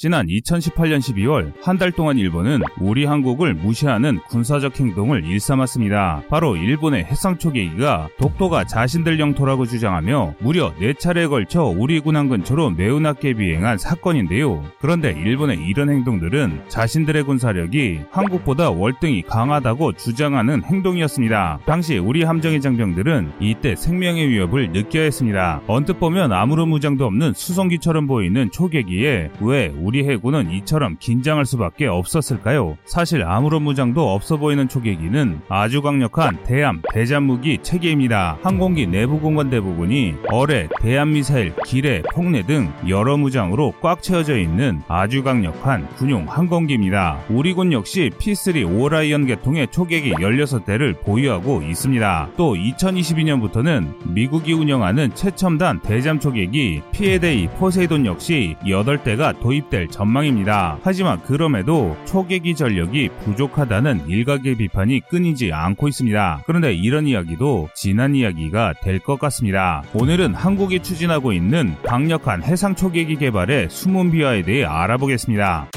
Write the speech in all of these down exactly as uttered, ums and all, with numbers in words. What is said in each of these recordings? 지난 이천십팔년 십이월 한 달 동안 일본은 우리 한국을 무시하는 군사적 행동을 일삼았습니다. 바로 일본의 해상 초계기가 독도가 자신들 영토라고 주장하며 무려 네 차례에 걸쳐 우리 군함 근처로 매우 낮게 비행한 사건인데요. 그런데 일본의 이런 행동들은 자신들의 군사력이 한국보다 월등히 강하다고 주장하는 행동이었습니다. 당시 우리 함정의 장병들은 이때 생명의 위협을 느껴야 했습니다. 언뜻 보면 아무런 무장도 없는 수송기처럼 보이는 초계기에 왜 우리 해군은 이처럼 긴장할 수밖에 없었을까요? 사실 아무런 무장도 없어 보이는 초계기는 아주 강력한 대함 대잠무기 체계입니다. 항공기 내부 공간 대부분이 어뢰, 대함미사일, 기뢰, 폭뢰 등 여러 무장으로 꽉 채워져 있는 아주 강력한 군용 항공기입니다. 우리군 역시 피 쓰리 오라이언 계통의 초계기 열여섯 대를 보유하고 있습니다. 또 이천이십이년부터는 미국이 운영하는 최첨단 대잠 초계기 피 에이 포세이돈 역시 여덟 대가 도입 될 전망입니다. 하지만 그럼에도 초계기 전력이 부족하다는 일각의 비판이 끊이지 않고 있습니다. 그런데 이런 이야기도 지난 이야기가 될 것 같습니다. 오늘은 한국이 추진하고 있는 강력한 해상 초계기 개발의 숨은 비화에 대해 알아보겠습니다.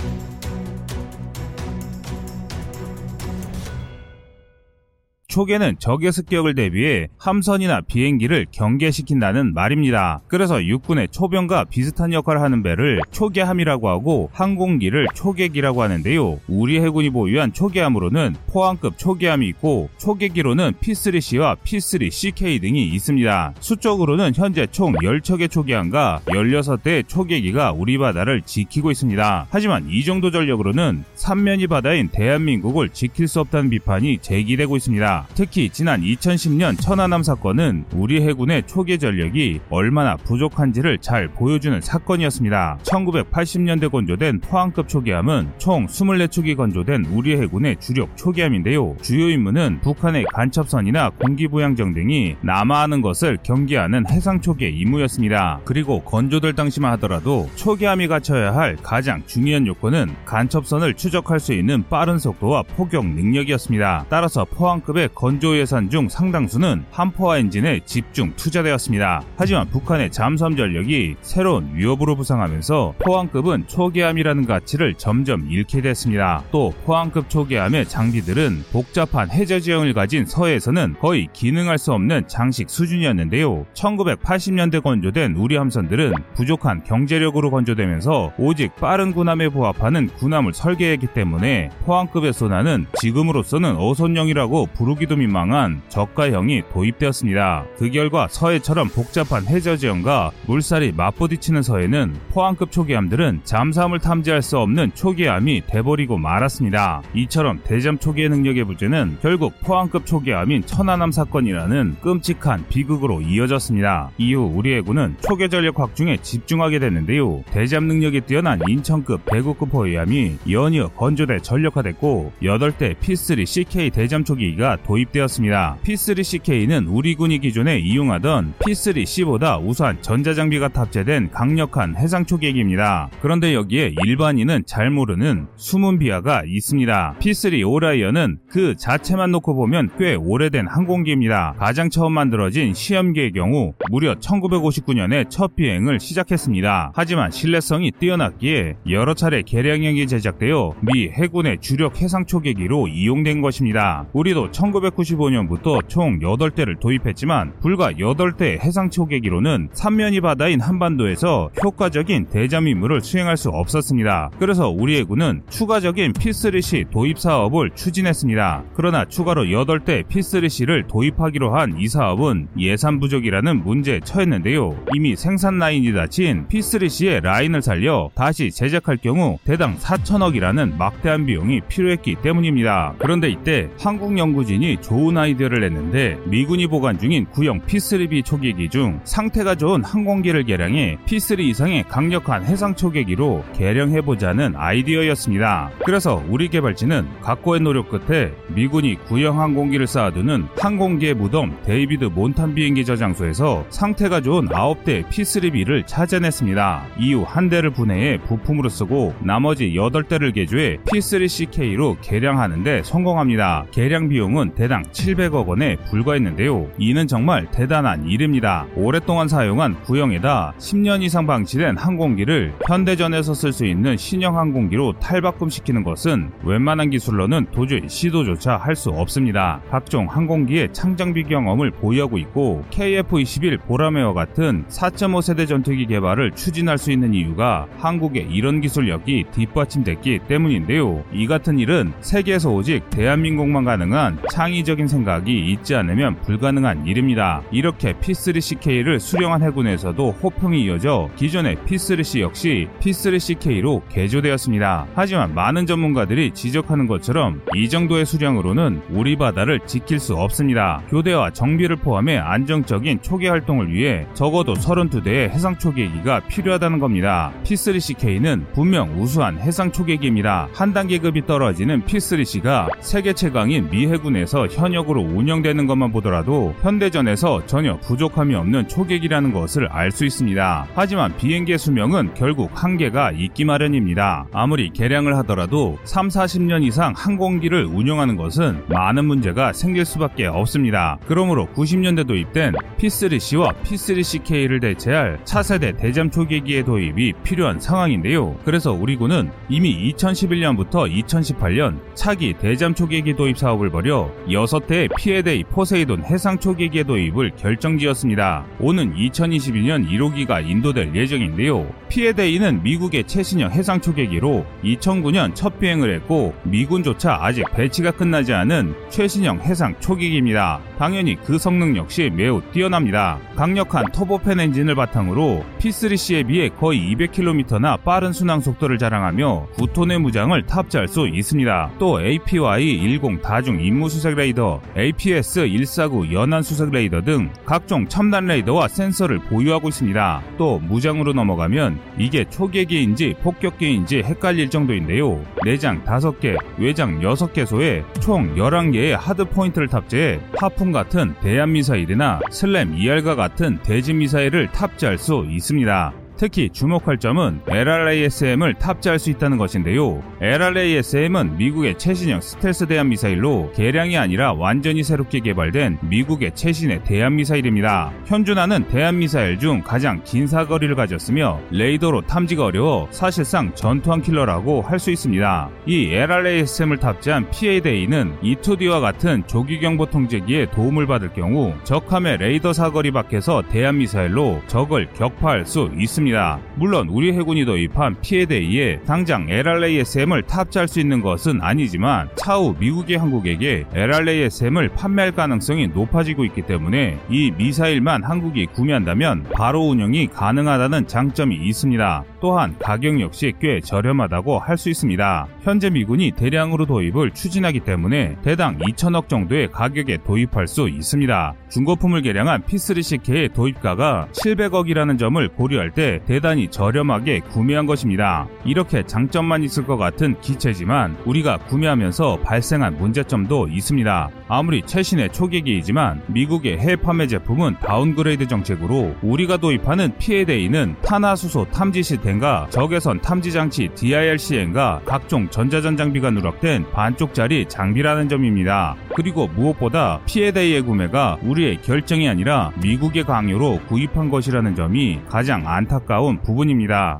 초계는 적의 습격을 대비해 함선이나 비행기를 경계시킨다는 말입니다. 그래서 육군의 초병과 비슷한 역할을 하는 배를 초계함이라고 하고 항공기를 초계기라고 하는데요. 우리 해군이 보유한 초계함으로는 포항급 초계함이 있고 초계기로는 피 쓰리 씨와 피 쓰리 씨 케이 등이 있습니다. 수적으로는 현재 총 십 척의 초계함과 열여섯 대의 초계기가 우리 바다를 지키고 있습니다. 하지만 이 정도 전력으로는 삼면이 바다인 대한민국을 지킬 수 없다는 비판이 제기되고 있습니다. 특히 지난 이천십년 천안함 사건은 우리 해군의 초계 전력이 얼마나 부족한지를 잘 보여주는 사건이었습니다. 천구백팔십년대 건조된 포항급 초계함은 총 이십사 척이 건조된 우리 해군의 주력 초계함인데요. 주요 임무는 북한의 간첩선이나 공기부양정 등이 남하하는 것을 경계하는 해상 초계 임무였습니다. 그리고 건조될 당시만 하더라도 초계함이 갖춰야 할 가장 중요한 요건은 간첩선을 추적할 수 있는 빠른 속도와 포격 능력이었습니다. 따라서 포항급의 건조 예산 중 상당수는 함포와 엔진에 집중 투자되었습니다. 하지만 북한의 잠수함 전력이 새로운 위협으로 부상하면서 포항급은 초계함이라는 가치를 점점 잃게 됐습니다. 또 포항급 초계함의 장비들은 복잡한 해저 지형을 가진 서해에서는 거의 기능할 수 없는 장식 수준이었는데요. 천구백팔십년대 건조된 우리 함선들은 부족한 경제력으로 건조되면서 오직 빠른 군함에 부합하는 군함을 설계했기 때문에 포항급의 소나는 지금으로서는 어선형이라고 부르기 기도 민망한 저가형이 도입되었습니다. 그 결과 서해처럼 복잡한 해저 지형과 물살이 맞부딪히는 서해는 포항급 초계함들은 잠수함을 탐지할 수 없는 초계함이 돼버리고 말았습니다. 이처럼 대잠 초계의 능력의 부재는 결국 포항급 초계함인 천안함 사건이라는 끔찍한 비극으로 이어졌습니다. 이후 우리 해군은 초계 전력 확충에 집중하게 됐는데요. 대잠 능력이 뛰어난 인천급, 대구급 포위함이 연이어 건조돼 전력화됐고 여덟 대 피 쓰리 씨 케이 대잠 초계기가 도입되었습니다. 피 쓰리 씨 케이는 우리 군이 기존에 이용하던 피 쓰리 씨보다 우수한 전자장비가 탑재된 강력한 해상 초계기입니다. 그런데 여기에 일반인은 잘 모르는 숨은 비화가 있습니다. 피 쓰리 오라이언은 그 자체만 놓고 보면 꽤 오래된 항공기입니다. 가장 처음 만들어진 시험기의 경우 무려 천구백오십구년에 첫 비행을 시작했습니다. 하지만 신뢰성이 뛰어났기에 여러 차례 개량형이 제작되어 미 해군의 주력 해상 초계기로 이용된 것입니다. 우리도 천구백구십오년부터 총 여덟 대를 도입했지만 불과 여덟 대의 해상 초계기로는 삼면이 바다인 한반도에서 효과적인 대잠 임무를 수행할 수 없었습니다. 그래서 우리 해군은 추가적인 피 쓰리 씨 도입 사업을 추진했습니다. 그러나 추가로 여덟 대의 피 쓰리 씨를 도입하기로 한 이 사업은 예산 부족이라는 문제에 처했는데요. 이미 생산 라인이 닫힌 피 쓰리 씨의 라인을 살려 다시 제작할 경우 대당 사천억이라는 막대한 비용이 필요했기 때문입니다. 그런데 이때 한국연구진이 좋은 아이디어를 냈는데 미군이 보관 중인 구형 피 쓰리 비 초계기 중 상태가 좋은 항공기를 개량해 피 쓰리 이상의 강력한 해상 초계기로 개량해보자는 아이디어였습니다. 그래서 우리 개발진은 각고의 노력 끝에 미군이 구형 항공기를 쌓아두는 항공기의 무덤 데이비드 몬탄 비행기 저장소에서 상태가 좋은 아홉 대의 피 쓰리 비를 찾아냈습니다. 이후 한 대를 분해해 부품으로 쓰고 나머지 여덟 대를 개조해 피 쓰리 씨 케이로 개량하는 데 성공합니다. 개량 비용은 가격은 대당 칠백억 원에 불과했는데요. 이는 정말 대단한 일입니다. 오랫동안 사용한 구형에다 십 년 이상 방치된 항공기를 현대전에서 쓸 수 있는 신형 항공기로 탈바꿈시키는 것은 웬만한 기술로는 도저히 시도조차 할 수 없습니다. 각종 항공기의 창정비 경험을 보유하고 있고 케이에프 이십일 보라매와 같은 사 점 오 세대 전투기 개발을 추진할 수 있는 이유가 한국의 이런 기술력이 뒷받침됐기 때문인데요. 이 같은 일은 세계에서 오직 대한민국만 가능한 창의적인 생각이 있지 않으면 불가능한 일입니다. 이렇게 피 쓰리 씨 케이를 수령한 해군에서도 호평이 이어져 기존의 피 쓰리 씨 역시 피 쓰리 씨 케이로 개조되었습니다. 하지만 많은 전문가들이 지적하는 것처럼 이 정도의 수량으로는 우리 바다를 지킬 수 없습니다. 교대와 정비를 포함해 안정적인 초계 활동을 위해 적어도 서른두 대의 해상 초계기가 필요하다는 겁니다. 피 쓰리 씨 케이는 분명 우수한 해상 초계기입니다. 한 단계급이 떨어지는 피 쓰리 씨가 세계 최강인 미 해군에서 현역으로 운영되는 것만 보더라도 현대전에서 전혀 부족함이 없는 초계기라는 것을 알 수 있습니다. 하지만 비행기의 수명은 결국 한계가 있기 마련입니다. 아무리 개량을 하더라도 삼, 사십 년 이상 항공기를 운용하는 것은 많은 문제가 생길 수밖에 없습니다. 그러므로 구십 년대 도입된 피 쓰리 씨와 피 쓰리 씨 케이를 대체할 차세대 대잠 초계기의 도입이 필요한 상황인데요. 그래서 우리 군은 이미 이천십일 년부터 이천십팔 년 차기 대잠 초계기 도입 사업을 벌여 여섯 대의 피 에잇 에이 포세이돈 해상 초계기의 도입을 결정지었습니다. 오는 이천이십이 년 일 호기가 인도될 예정인데요. 피 에잇 에이는 미국의 최신형 해상 초계기로 이천구 년 첫 비행을 했고 미군조차 아직 배치가 끝나지 않은 최신형 해상 초계기입니다. 당연히 그 성능 역시 매우 뛰어납니다. 강력한 터보팬 엔진을 바탕으로 피 쓰리 씨에 비해 거의 이백 킬로미터나 빠른 순항 속도를 자랑하며 구 톤의 무장을 탑재할 수 있습니다. 또 에이 피 와이 십공 다중 임무 수색 레이더, 에이 피 에스 백사십구 연안 수색 레이더 등 각종 첨단 레이더와 센서를 보유하고 있습니다. 또 무장으로 넘어가면 이게 초계기인지 폭격기인지 헷갈릴 정도인데요. 내장 다섯 개, 외장 여섯 개소에 총 열한 개의 하드 포인트를 탑재해 하품 같은 대함 미사일이나 슬램 이 알과 같은 대진 미사일을 탑재할 수 있습니다. 특히 주목할 점은 엘 알 에이 에스 엠을 탑재할 수 있다는 것인데요. 엘 알 에이 에스 엠은 미국의 최신형 스텔스 대함미사일로 개량이 아니라 완전히 새롭게 개발된 미국의 최신의 대함미사일입니다. 현존하는 대함미사일 중 가장 긴 사거리를 가졌으며 레이더로 탐지가 어려워 사실상 전투함 킬러라고 할 수 있습니다. 이 엘 알 에이 에스 엠을 탑재한 피 에잇 에이는 이 투 디와 같은 조기경보 통제기에 도움을 받을 경우 적함의 레이더 사거리 밖에서 대함미사일로 적을 격파할 수 있습니다. 물론 우리 해군이 도입한 피 에잇 에이에 당장 엘 알 에이 에스 엠을 탑재할 수 있는 것은 아니지만 차후 미국이 한국에게 엘 알 에이 에스 엠을 판매할 가능성이 높아지고 있기 때문에 이 미사일만 한국이 구매한다면 바로 운영이 가능하다는 장점이 있습니다. 또한 가격 역시 꽤 저렴하다고 할 수 있습니다. 현재 미군이 대량으로 도입을 추진하기 때문에 대당 이천억 정도의 가격에 도입할 수 있습니다. 중고품을 개량한 피 쓰리 씨 케이의 도입가가 칠백억이라는 점을 고려할 때 대단히 저렴하게 구매한 것입니다. 이렇게 장점만 있을 것 같은 기체지만 우리가 구매하면서 발생한 문제점도 있습니다. 아무리 최신의 초계기이지만 미국의 해외 판매 제품은 다운그레이드 정책으로 우리가 도입하는 피 에잇 에이는 탄화수소 탐지 시스템과 적외선 탐지 장치 디 아이 엘 씨 엠과 각종 전자전 장비가 누락된 반쪽짜리 장비라는 점입니다. 그리고 무엇보다 피 에잇 에이의 구매가 우리의 결정이 아니라 미국의 강요로 구입한 것이라는 점이 가장 안타깝습니다. 가까운 부분입니다.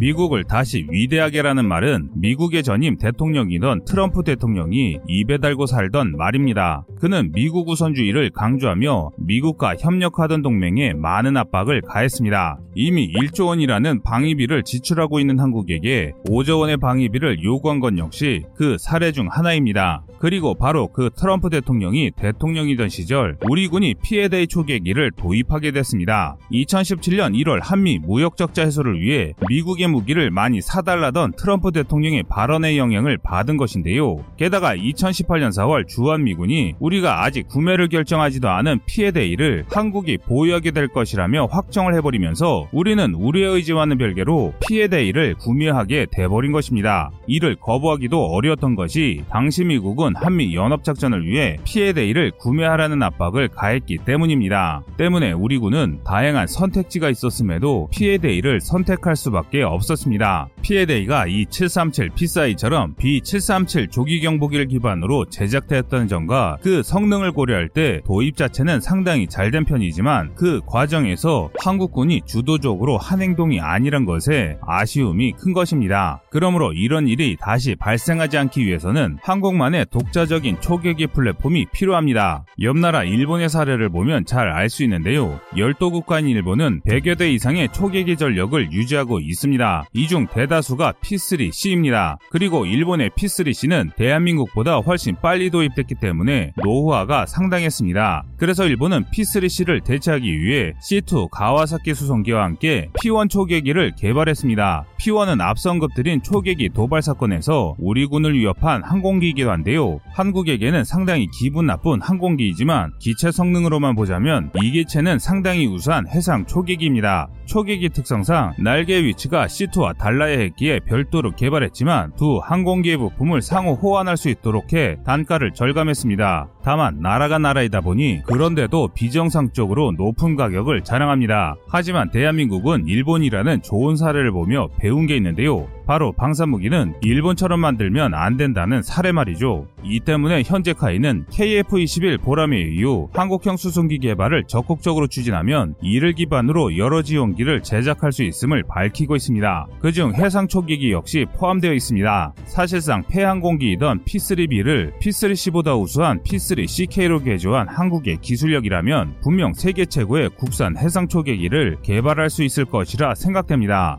미국을 다시 위대하게라는 말은 미국의 전임 대통령이던 트럼프 대통령이 입에 달고 살던 말입니다. 그는 미국 우선주의를 강조하며 미국과 협력하던 동맹에 많은 압박을 가했습니다. 이미 일조 원이라는 방위비를 지출하고 있는 한국에게 오조 원의 방위비를 요구한 건 역시 그 사례 중 하나입니다. 그리고 바로 그 트럼프 대통령이 대통령이던 시절 우리 군이 피 에잇 에이 초계기를 도입하게 됐습니다. 이천십칠 년 일 월 한미 무역적자 해소를 위해 미국이 무기를 많이 사달라던 트럼프 대통령의 발언의 영향을 받은 것인데요. 게다가 이천십팔 년 사 월 주한미군이 우리가 아직 구매를 결정하지도 않은 피 에잇 에이를 한국이 보유하게 될 것이라며 확정을 해버리면서 우리는 우리의 의지와는 별개로 피 에잇 에이를 구매하게 돼버린 것입니다. 이를 거부하기도 어려웠던 것이 당시 미국은 한미연합작전을 위해 피 에잇 에이를 구매하라는 압박을 가했기 때문입니다. 때문에 우리 군은 다양한 선택지가 있었음에도 피 에잇 에이를 선택할 수밖에 없었습니다. 없었습니다. 피해대가 이 칠삼칠 피사이처럼 비 칠삼칠 조기경보기를 기반으로 제작되었다는 점과 그 성능을 고려할 때 도입 자체는 상당히 잘된 편이지만 그 과정에서 한국군이 주도적으로 한 행동이 아니란 것에 아쉬움이 큰 것입니다. 그러므로 이런 일이 다시 발생하지 않기 위해서는 한국만의 독자적인 초계기 플랫폼이 필요합니다. 옆나라 일본의 사례를 보면 잘 알 수 있는데요. 열도국가인 일본은 백여 대 이상의 초계기 전력을 유지하고 있습니다. 이 중 대다수가 피 쓰리 씨입니다. 그리고 일본의 피 쓰리 씨는 대한민국보다 훨씬 빨리 도입됐기 때문에 노후화가 상당했습니다. 그래서 일본은 피 쓰리 씨를 대체하기 위해 씨 투 가와사키 수송기와 함께 피 원 초계기를 개발했습니다. 피 원은 앞선 급들인 초계기 도발 사건에서 우리 군을 위협한 항공기이기도 한데요. 한국에게는 상당히 기분 나쁜 항공기이지만 기체 성능으로만 보자면 이 기체는 상당히 우수한 해상 초계기입니다. 초계기 특성상 날개 위치가 씨 투와 달라야 했기에 별도로 개발했지만 두 항공기의 부품을 상호 호환할 수 있도록 해 단가를 절감했습니다. 다만 나라가 나라이다 보니 그런데도 비정상적으로 높은 가격을 자랑합니다. 하지만 대한민국은 일본이라는 좋은 사례를 보며 배운 게 있는데요. 바로 방산무기는 일본처럼 만들면 안 된다는 사례 말이죠. 이 때문에 현재 카이는 케이에프 이십일 보라매 이후 한국형 수송기 개발을 적극적으로 추진하면 이를 기반으로 여러 지원기를 제작할 수 있음을 밝히고 있습니다. 그중 해상 초기기 역시 포함되어 있습니다. 사실상 폐항공기이던 피 쓰리 비를 피 쓰리 씨보다 우수한 피 쓰리 씨케이로 개조한 한국의 기술력이라면 분명 세계 최고의 국산 해상 초계기를 개발할 수 있을 것이라 생각됩니다.